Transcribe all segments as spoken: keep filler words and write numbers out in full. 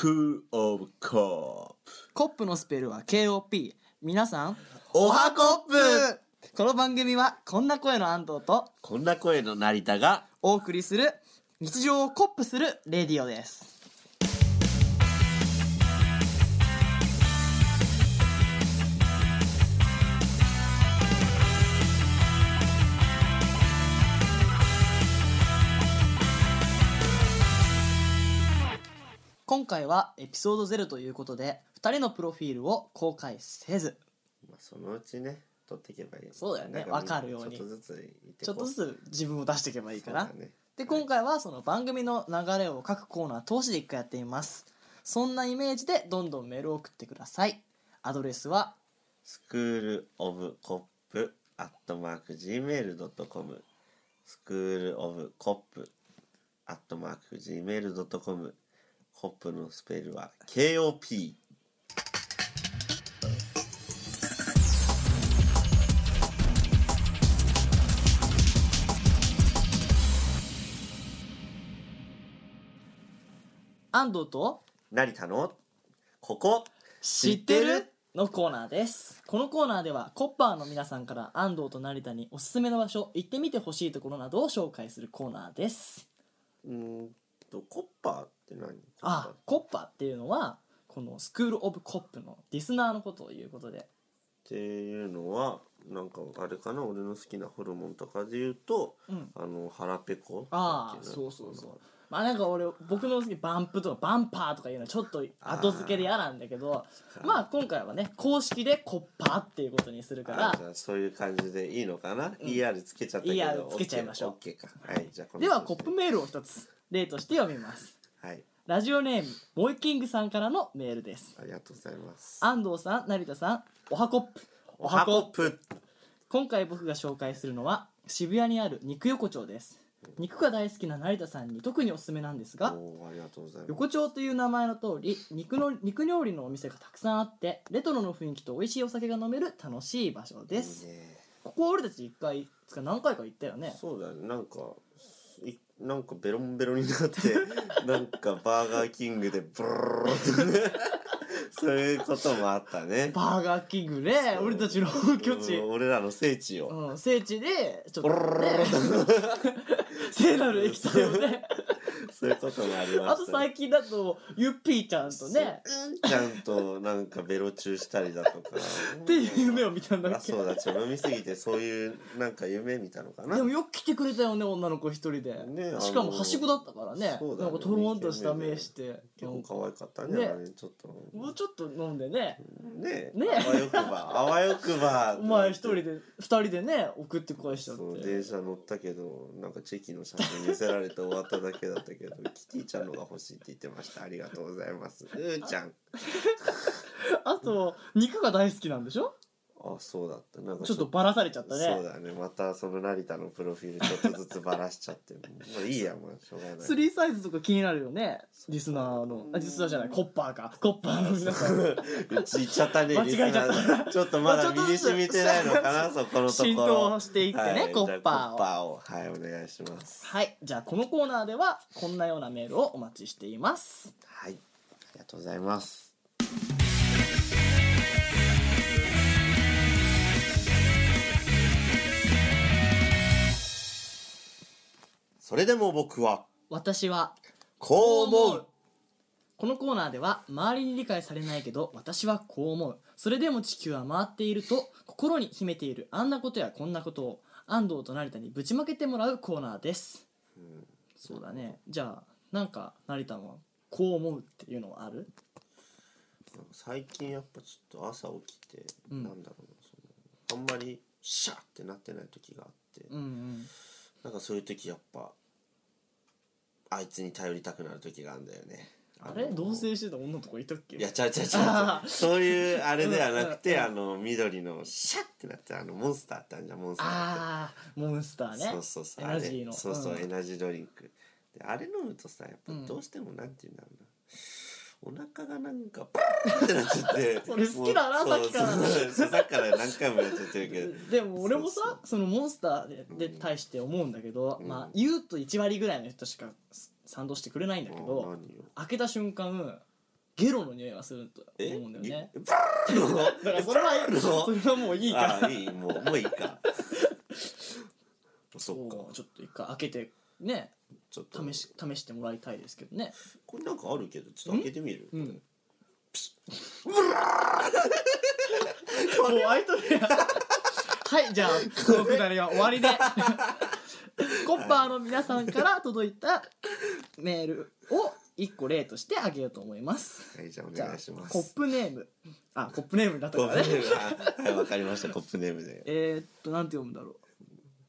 Cool of Cop。 コップのスペルは ケーオーピー。 皆さんおはコップ。この番組はこんな声の安藤とこんな声の成田がお送りする日常をコップするレディオです。今回はエピソードゼロということでふたりのプロフィールを公開せず、まあ、そのうちね取っていけばいい。そうだよね、分かるようにちょっとずつ言ってちょっとずつ自分を出していけばいいかな、ね、で、はい、今回はその番組の流れを各コーナー通しでいっかいやってみます。そんなイメージでどんどんメールを送ってください。アドレスはスクールオブコップアットマーク ジーメールドットコム スクールオブコップアットマーク ジーメールドットコム。コップのスペルは ケーオーピー。 安藤と成田のここ知ってるのコーナーです。このコーナーではコッパーの皆さんから安藤と成田におすすめの場所、行ってみてほしいところなどを紹介するコーナーです。うーんとコッパーって何？あ、コッパっていうのはこのスクールオブコップのリスナーのことを言うことで、っていうのはなんかあれかな、俺の好きなホルモンとかで言うと、うん、あの腹ペコ。ああ、そうそうそう。まあなんか俺僕の好きバンプとかバンパーとかいうのはちょっと後付けで嫌なんだけど、あまあ今回はね公式でコッパーっていうことにするから、じゃあそういう感じでいいのかな、うん、イーアール つけちゃったけど イーアール つけちゃいましょう。 OK か、はい、じゃあこのではコップメールを一つ例として読みます、はい、ラジオネームボイキングさんからのメールです。ありがとうございます。安藤さん成田さんおはコップおはコップ。今回僕が紹介するのは渋谷にある肉横丁です。肉が大好きな成田さんに特におすすめなんですが、お、ありがとうございます。横丁という名前の通り肉の肉料理のお店がたくさんあって、レトロの雰囲気と美味しいお酒が飲める楽しい場所です。いい、ね、ここは俺たちいっかい何回か行ったよね。そうだね、なんかなんかベロンベロンになってなんかバーガーキングでブルーってそういうこともあったね。バーガーキングね、俺たちの本拠地、俺らの聖地を、うん、聖地でちょっと、ね、聖なる液体をねそういうこともありました、ね、あと最近だとゆっぴーちゃんとねちゃんとなんかベロチューしたりだとかっていう夢を見たんだっけ。あ、そうだ、ちょっと飲みすぎてそういうなんか夢見たのかな。でもよく来てくれたよね、女の子一人で、ね、しかもはしごだったから ね, ねなんかトロンとした目して結構可愛かった ね, ね、あれちょっともうちょっと飲んでねねえ、ね、あわよくばあわよくばお前一人で二人でね送って返しちゃって、そう電車乗ったけどなんかチェキの写真見せられて終わっただけだったけどキティちゃんのが欲しいって言ってました。ありがとうございます。うーちゃんあと肉が大好きなんでしょ。あ、そうだった。なんかちょっとバラされちゃったね。そうだね、またその成田のプロフィールちょっとずつバラしちゃってもういいや、もうしょうがない。スリーサイズとか気になるよね。リスナーのあリスナーじゃないコッパーかコッパーの皆さんうち行っちゃったね、リスナーちょっとまだ身に染みてないのかなそこのところ浸透していってね、はい、コッパーをコッパーをはいお願いします。はい、じゃあこのコーナーではこんなようなメールをお待ちしています。はい、ありがとうございます。それでも僕は私はこう思う。このコーナーでは周りに理解されないけど私はこう思う、それでも地球は回っていると心に秘めているあんなことやこんなことを安藤と成田にぶちまけてもらうコーナーです、うん、そうだね。じゃあなんか成田もこう思うっていうのはある？最近やっぱちょっと朝起きて、うん、なんだろうな、あんまりシャーってなってない時があって、うんうん、なんかそういう時やっぱあいつに頼りたくなる時があるんだよね。あれ同棲してた女の子いたっけ？いやちゃうちゃうちゃうそういうあれではなくてあの緑のシャッってなってあのモンスターってあるじゃん、モンスターってあーモンスターね、そうそうそうエナジーのそうそう、うん、エナジードリンクであれ飲むとさやっぱどうしてもなんていうんだろうな、お腹がなんかパーってなっちゃってそれ好きだな、さっきからさっきから何回もやっちゃってるけどでも俺もさ そ, う そ, うそのモンスター で, で対して思うんだけど、うん、まあ言うといち割ぐらいの人しか賛同してくれないんだけど、開けた瞬間ゲロの匂いはすると思うんだよね。だからそれはもういいから。いいもうもういいか。そうか、ちょっと一回開けてね、ちょっと試し試してもらいたいですけどね。これなんかあるけどちょっと開けてみる。うん、うらー。もう開いとるやん。はい、じゃあこのくだりは終わりで。コッパーの皆さんから届いたメールをいっこ例としてあげようと思います。はい、じゃあお願いします。コップネーム、あ、コップネームになったからね。はい、わかりました。コップネームでえーっと、なんて読むんだろう。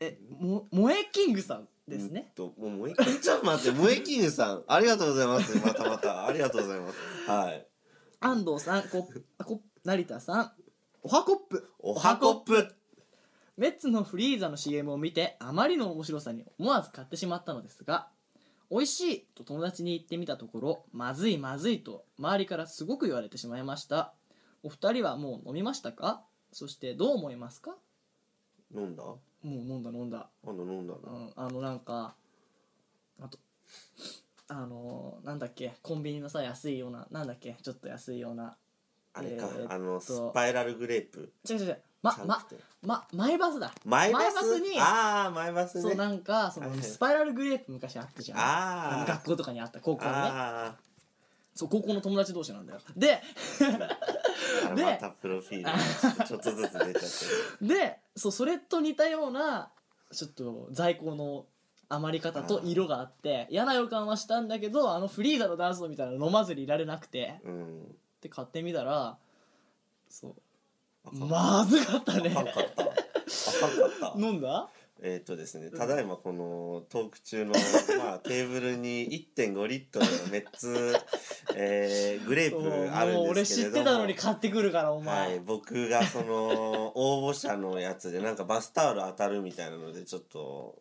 え、も、萌えキングさんですね。えっと、もう萌えキング、ちょっと待って、萌えキングさん、ありがとうございます。またまた、ありがとうございます。はい。安藤さん、こ、こ、成田さん、おはコップ、おはコップ。メッツのフリーザの シーエム を見て、あまりの面白さに思わず買ってしまったのですが、美味しいと友達に言ってみたところ、まずいまずいと周りからすごく言われてしまいました。お二人はもう飲みましたか？そしてどう思いますか？飲んだ？もう飲んだ飲んだあの飲んだな、うん、あのなんかあとあのー、なんだっけ、コンビニのさ、安いような、なんだっけ、ちょっと安いようなあれか、えー、あのスパイラルグレープ、違う違う、ま、ま、ま、マイバスだ。マイバス、マイバスに、ああ、マイバスね。そう、なんか、その、スパイラルグレープ昔あったじゃん。ああ。学校とかにあった、高校のね。ああ。そう、高校の友達同士なんだよ。で、で、またプロフィールがちょっとずつ出ちゃってる。で、そう、それと似たような、ちょっと在庫の余り方と色があって、嫌な予感はしたんだけど、あのフリーザのダンスを見たら飲まずにいられなくて、うん、で、買ってみたら、そう。まずかったね。飲んだ？えーっとですね、ただいまこのトーク中の、まあ、テーブルに いってんご リットルのメッツ、えー、グレープあるんですけれども、もう俺知ってたのに買ってくるからお前。はい、僕がその応募者のやつでなんかバスタオル当たるみたいなのでちょっと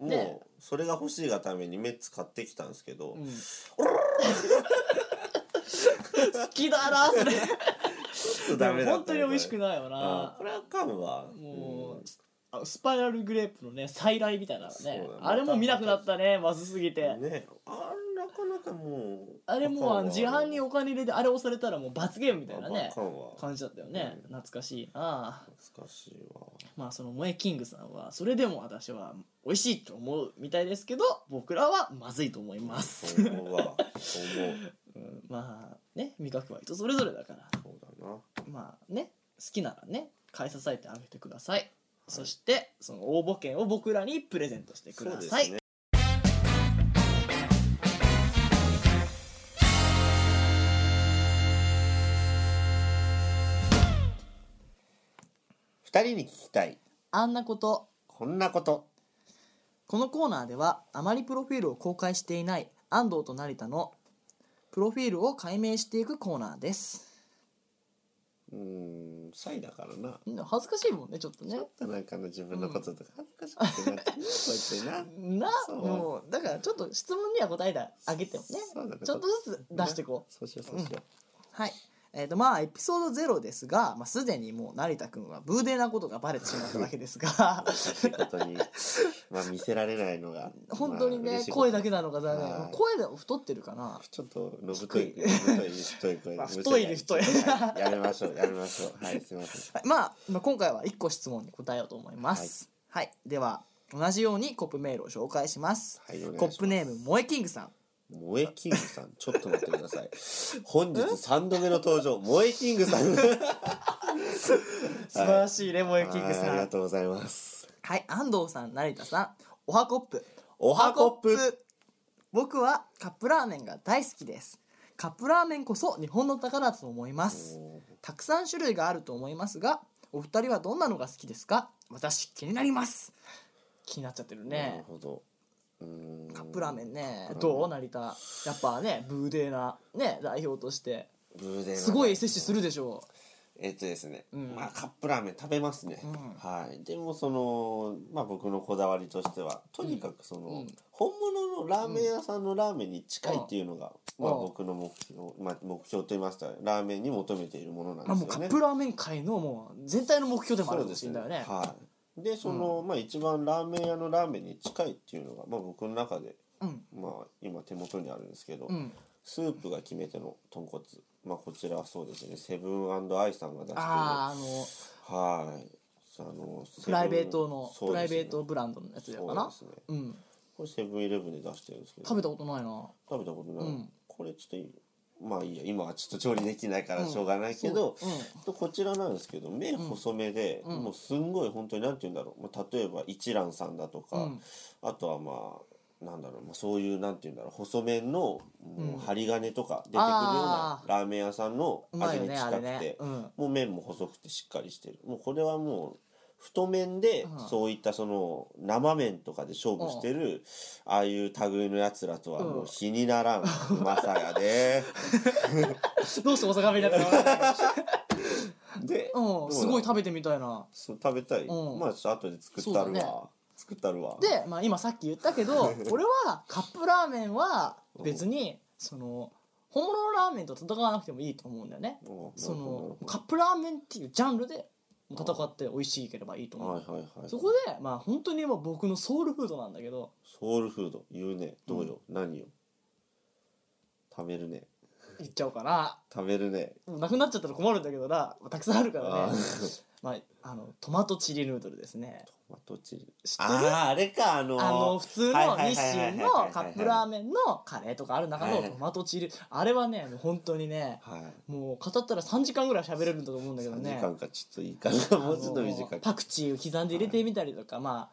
もうそれが欲しいがためにメッツ買ってきたんですけど、うん、好きだなそれ。ダメだった。本当に美味しくないよな。これあかんわ。もう、うん、スパイラルグレープのね、再来みたいなのね、あれも見なくなったね、まずすぎて。ね、あれなかなかもう。あれもう自販にお金入れてあれ押されたらもう罰ゲームみたいなね、感じだったよね。うん、懐かしいな。懐かしいわ。まあその萌えキングさんはそれでも私は美味しいと思うみたいですけど、僕らはまずいと思います。思うわ。思う。うん、まあね、味覚は人それぞれだから。そうだな。まあね、好きならね、買い支えてあげてください。はい、そしてその応募券を僕らにプレゼントしてください。そうですね。ふたりに聞きたい、あんなこと、こんなこと。このコーナーではあまりプロフィールを公開していない安藤と成田のプロフィールを解明していくコーナーです。うーん、シャイだからな、みんな恥ずかしいもんね、ちょっとね、ちょっとなんかの自分のこととか恥ずかしくなって、うん、こいつなな、もうだからちょっと質問には答えだあげてもね、ちょっとずつ出していこう。そうしようそうしよう、うん、はい。えーとまあ、エピソードゼロですが、まあ、すでにもう成田くんはブーデーなことがバレてしまったわけですが、そういうことに、まあ、見せられないのが本当にね、まあ、声だけなのか残念、まあ、声で太ってるかな、ちょっとのぶとい太い声、まあ、太いで太いやめましょうやめましょう。はい、すいません、はい、まあ、まあ今回はいっこ質問に答えようと思います。はい、はい、では同じようにコップメールを紹介します。はい、コップネーム、萌えキングさん。萌えキングさん、ちょっと待ってください。本日さんどめの登場、萌えキングさん。素晴らしいね、萌えキングさん。ありがとうございます。はい、安藤さん、成田さん、おはコップ。おはコップ。僕はカップラーメンが大好きです。カップラーメンこそ日本の宝だと思います。たくさん種類があると思いますが、お二人はどんなのが好きですか？私、気になります。気になっちゃってるね。なるほど。うん、カップラーメンね、どう成田、やっぱね、ブーデーな、ね、代表としてブーデーすごい摂取するでしょう。えー、っとですね、うん、まあカップラーメン食べますね、うん、はい。でもその、まあ、僕のこだわりとしてはとにかくその、うん、本物のラーメン屋さんのラーメンに近いっていうのが、うん、まあ、僕の目標、まあ、目標といいますかラーメンに求めているものなんですよね。まあ、もうカップラーメン界のもう全体の目標でもあるんですよね。そうですね、はい。でその、うん、まあ、一番ラーメン屋のラーメンに近いっていうのが、まあ、僕の中で、うん、まあ、今手元にあるんですけど、うん、スープが決め手の豚骨、まあ、こちらはそうですねセブン&アイさんが出してる、ああのはいあのプライベートの、ね、プライベートブランドのやつやかな、そうですね、うん、これセブンイレブンで出してるんですけど食べたことないな食べたことない、うん、これちょっとまあいいや今はちょっと調理できないからしょうがないけど、うんうん、とこちらなんですけど麺細めで、うん、もうすんごい本当に何て言うんだろう、まあ、例えば一蘭さんだとか、うん、あとはまあなんだろう、まあ、そういう何て言うんだろう細麺のもう針金とか出てくるようなラーメン屋さんの味に近くて、うんねうん、もう麺も細くてしっかりしてる、もうこれはもう太麺で、うん、そういったその生麺とかで勝負してる、うん、ああいう類のやつらとはもう比にならん、うん、うまさやでどうしてお酒見ながらで、うん、すごい食べてみたいな、そう食べたい、うん、まあちょっと後で作ったるわ、ね、作ったるわで、まあ、今さっき言ったけど俺はカップラーメンは別にその本物のラーメンと戦わなくてもいいと思うんだよね、うん、その、うん、カップラーメンっていうジャンルで戦って美味しければいいと思う、はいはいはい、そこでまあ本当にもう僕のソウルフードなんだけど、ソウルフード言うね、どうよ、うん、何よ貯めるね、言っちゃおうかな、貯めるね、なくなっちゃったら困るんだけどな、たくさんあるからね、あまあ、あのトマトチリヌードルですね、トマトチリ、知ってる？ああれか、あのー、あの普通の日清のカップラーメンのカレーとかある中のトマトチリ、あれはね本当にね、はい、もう語ったらさんじかんぐらい喋れるんだと思うんだけどね、さんじかんかちょっといいかな、もうちょっと短い、パクチーを刻んで入れてみたりとか、はい、まあ、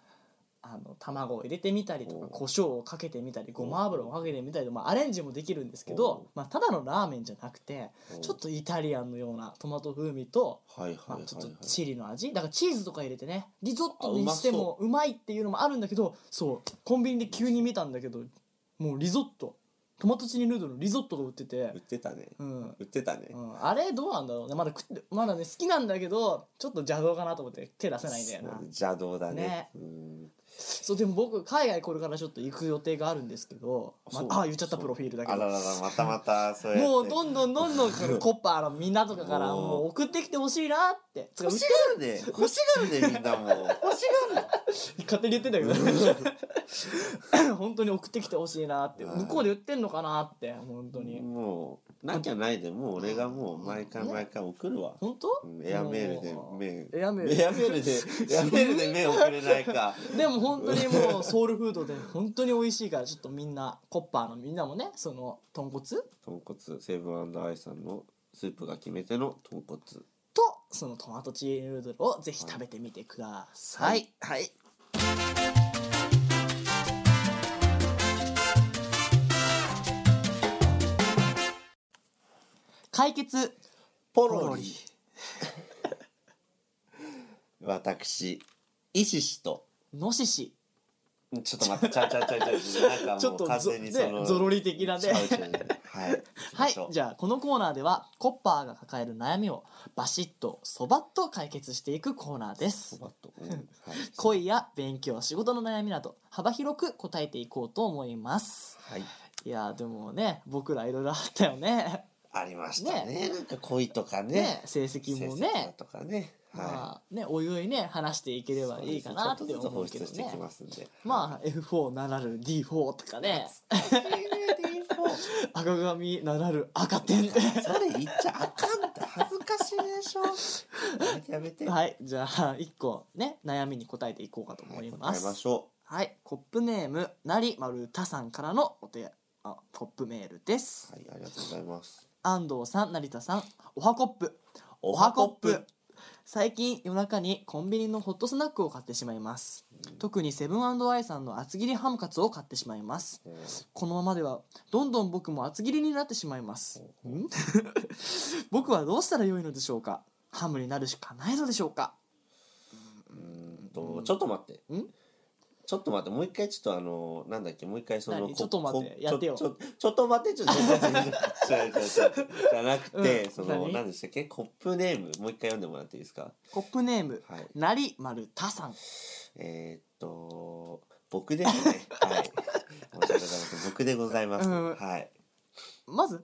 あの卵を入れてみたりとか胡椒をかけてみたりごま油をかけてみたりとか、まあ、アレンジもできるんですけど、まあ、ただのラーメンじゃなくてちょっとイタリアンのようなトマト風味と、はいはいはいはい、まあ、ちょっとチリの味だからチーズとか入れてねリゾットにしてもうまいっていうのもあるんだけど、そうコンビニで急に見たんだけどもうリゾットトマトチリヌードルのリゾットが売ってて、売ってたね、うん、売ってたね、うん、あれどうなんだろうね、まだ食ってまだね好きなんだけどちょっと邪道かなと思って手出せないんだよな、邪道だ ね, ねうん、そうでも僕海外これからちょっと行く予定があるんですけど、まあ、あ言っちゃったプロフィールだけど、あらららまたまたそうやってもうどんどんどんどんコッパーのみんなとかからもう送ってきてほしいなって欲しがるね欲しがるねみんなもう欲しがる勝手に言ってんだけど本当に送ってきてほしいなって、向こうで言ってんのかなって、本当にもうなきゃないで、もう俺がもう毎回毎回送るわ、本当、うん、エアメールでメエアメールでエアメールでメ送れないかでも本当にもうソウルフードで本当に美味しいから、ちょっとみんなコッパーのみんなもね、その豚骨豚骨セブン&アイさんのスープが決め手の豚骨とそのトマトチーヌードルをぜひ食べてみてください、はい、はい、解決ポロリ私イシシとのしし、ちょっと待って、ちゃちゃちゃちゃ、ちょっと完全にそのゾロリ的なね、はい、はい、じゃあこのコーナーではコッパーが抱える悩みをバシッとそばっと解決していくコーナーです。そばっと、うん、はい、恋や勉強、仕事の悩みなど幅広く答えていこうと思います、はい、いやでもね僕らいろいろあったよねありましたね、ね、なんか恋とか ね, ね成績もね成績とかね、まあね、おいおいね話していければいいかなって思うけどね、まあ エフフォー ならる ディーフォー とかね赤髪ならる赤点それ言っちゃあかんって恥ずかしいでしょやめて、はい、じゃあいっこね悩みに答えていこうかと思います。はい、答えましょう。はい、コップネームなりまるたさんからのお手あコップメールです。はい、ありがとうございます。安藤さん、成田さん、おはコップおはコップ、最近夜中にコンビニのホットスナックを買ってしまいます、うん、特にセブン&アイさんの厚切りハムカツを買ってしまいます、うん、このままではどんどん僕も厚切りになってしまいます、うん、僕はどうしたらよいのでしょうか。ハムになるしかないのでしょうか。うんとちょっと待って、うんちょっと待ってもう一回ちょっとあのなんだっけもう一回そのちょっと待ってやってよち ょ, ち, ょちょっと待ってちょっとじゃなくて、うん、その何でしたっけコップネームもう一回読んでもらっていいですか。コップネーム、はい、なりまるたさん、えー、っと僕ですねはい申し訳ございません僕でございます、うん、はいまず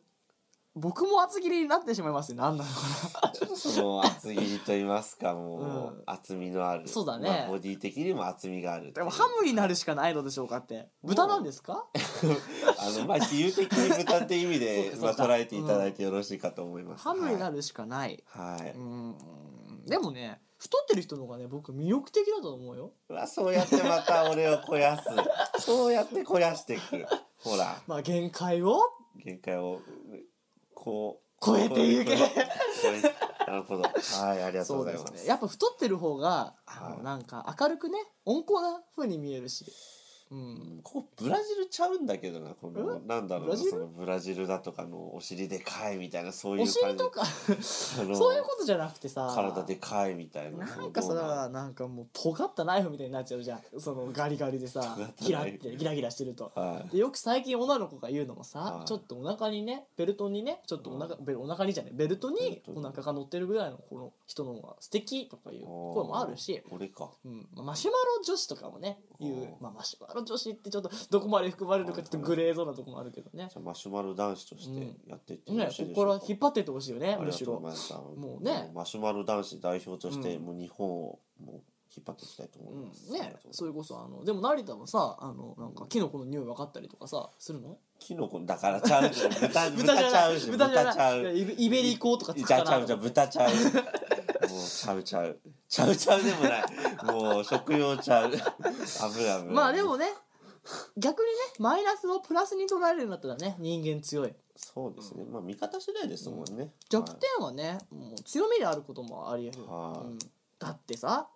僕も厚切りになってしまいますね。なんなのかなちょっとその厚切りと言いますかもう厚みのある、うん、そうだね、まあ、ボディ的にも厚みがある。でもハムになるしかないのでしょうかって豚なんですかあのまあ比喩的に豚って意味でまあ捉えていただいてよろしいかと思います、うん、ハムになるしかない、はい、うん。でもね太ってる人の方がね僕魅力的だと思うよ。うわそうやってまた俺を肥やすそうやって肥やしていくほら、まあ、限界を限界をこう超えてゆけなるほど、はい、ありがとうございます。そうですね、やっぱ太ってる方が、はい、あのなんか明るくね温厚な風に見えるし、うん、こうブラジルちゃうんだけどなこのなんだろうなそのブラジルだとかのお尻でかいみたいなそういう感じお尻とかそういうことじゃなくてさ体でかいみたいななんかさなんかもう尖ったナイフみたいになっちゃうじゃんそのガリガリでさギラってギラギラしてると、はい、でよく最近女の子が言うのもさ、はい、ちょっとお腹にねベルトにねちょっとお腹、うん、お腹にじゃねベルトにお腹が乗ってるぐらいのこの人の方が素敵とかいう声もあるし俺か、うん、マシュマロ女子とかもね言う、まあ、マシュマロ女子ってちょっとどこまで含まれるかちょっとグレーゾーンなとこもあるけどね。じゃあマシュマロ男子としてやっていってほしいでしょうか、うんね、ここから引っ張っていってほしいよね。むしろもうねマシュマロ男子代表としてもう日本をもう引っ張っていきたいと思います、うん、ね。それこそあのでも成田もさあのなんかキノコの匂い分かったりとかさするの？キノコだからちゃうじゃん豚豚ちゃうし豚ちゃうイベリコとかつかなじゃあちゃう豚ちゃうもうちゃうちゃうちゃうちゃうでもないもう食用ちゃう危ない危ない。まあでもね逆にねマイナスをプラスに捉えるんだったらね人間強い。そうですね、うん、まあ見方次第ですもんね、うん、弱点はね、はい、もう強みであることもありえる、うん、だってさ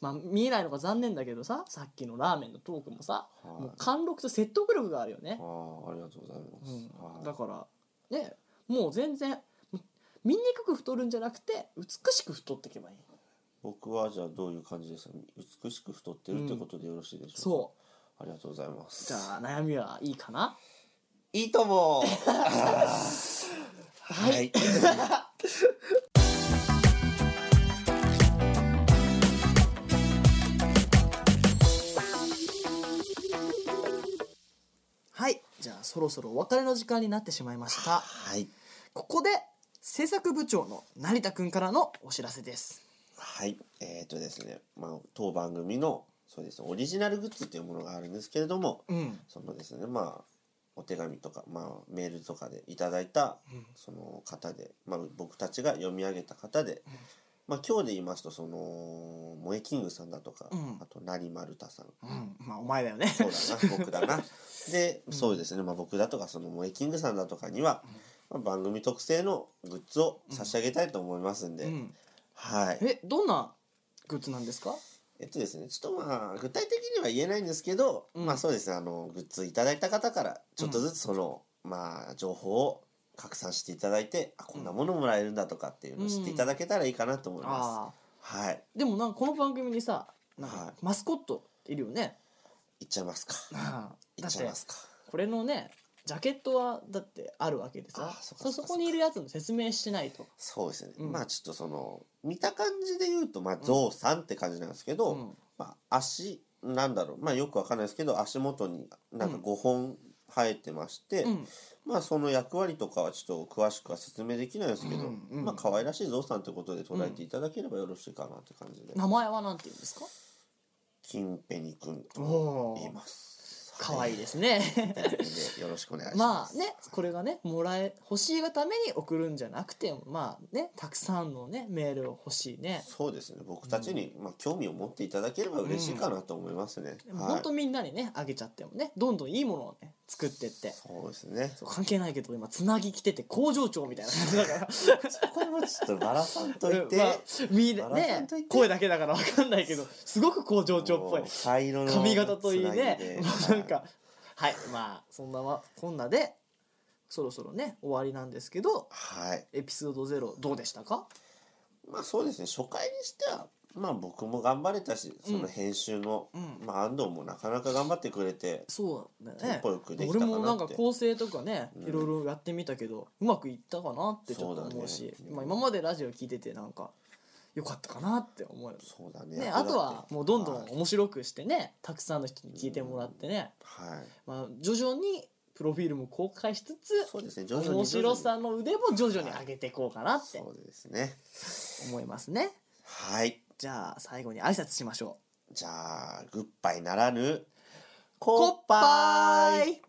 まあ見えないのが残念だけどささっきのラーメンのトークもさもう貫禄と説得力があるよね。あありがとうございます、うん、はい、だからねもう全然醜く太るんじゃなくて美しく太っていけばいい。僕はじゃあどういう感じですか？美しく太ってるってことでよろしいでしょうか、うん、そうありがとうございます。じゃあ悩みはいいかな？いいともはいはいじゃあそろそろお別れの時間になってしまいましたはいここで制作部長の成田くんからのお知らせです。はい、えーとですね、まあ、当番組のそうですオリジナルグッズというものがあるんですけれども、うん、そのですね、まあお手紙とか、まあ、メールとかでいただいたその方で、まあ、僕たちが読み上げた方で、うん、まあ、今日で言いますとその萌えキングさんだとか、うん、あと成丸太さん、うん、まあお前だよね。そうだな僕だな。で、うん、そうですね、まあ、僕だとかその萌えキングさんだとかには。うん、番組特製のグッズを差し上げたいと思いますんで、うんうん、はい。え、どんなグッズなんですか？えっとですね、ちょっとまあ具体的には言えないんですけど、うん、まあそうですね、あのグッズいただいた方からちょっとずつその、うん、まあ情報を拡散していただいて、あ、こんなものもらえるんだとかっていうのを知っていただけたらいいかなと思います。うんうん、はい。でもなんかこの番組にさ、なんかマスコットいるよね。いっちゃいますか。いっちゃいますか。これのね。ジャケットはだってあるわけでさ、ああ、そかそかそか、そこにいるやつの説明してないと。そうですね、うん、まあちょっとその見た感じで言うとまあゾウさんって感じなんですけど、うん、まあ、足なんだろう、まあよくわかんないですけど足元になんかごほん生えてまして、うん、まあその役割とかはちょっと詳しくは説明できないですけど、うんうん、まあ可愛らしいゾウさんってことで捉えていただければよろしいかなって感じで、うん、名前はなんて言うんですか？キンペニ君と言います。可愛いですね。よろしくお願いします。まあね、これがね、もらえ欲しいがために送るんじゃなくて、まあね、たくさんのねメールを欲しいね。そうですね。僕たちに、うん、まあ興味を持っていただければ嬉しいかなと思いますね。うん、はい、本当みんなにねあげちゃってもね、どんどんいいものをね作ってって。そうですね。関係ないけど今つなぎきてて工場長みたいな感じだから。そこもちょっとバラさんといて、まあ、みんなね声だけだからわかんないけど、すごく工場長っぽい。髪型といいね。はい、まあそんなはこんなでそろそろね終わりなんですけど、はい、エピソードゼロどうでしたか？まあそうですね、初回にしてはまあ僕も頑張れたし、その編集の、うん、まあ安藤もなかなか頑張ってくれて、そうだね、テンポよくできたかなって。俺もなんか構成とかね、うん、いろいろやってみたけどうまくいったかなってちょっと思うし、そうだね、まあ、今までラジオ聞いててなんか良かったかなって思う。そうだね。ね、あとはもうどんどん面白くしてね、たくさんの人に聞いてもらってね、うん、はい、まあ徐々にプロフィールも公開しつつ、そうですね、徐々に面白さの腕も徐々に上げていこうかなって、そうですね、思いますね。はい、じゃあ最後に挨拶しましょう。じゃあグッバイならぬコッパイ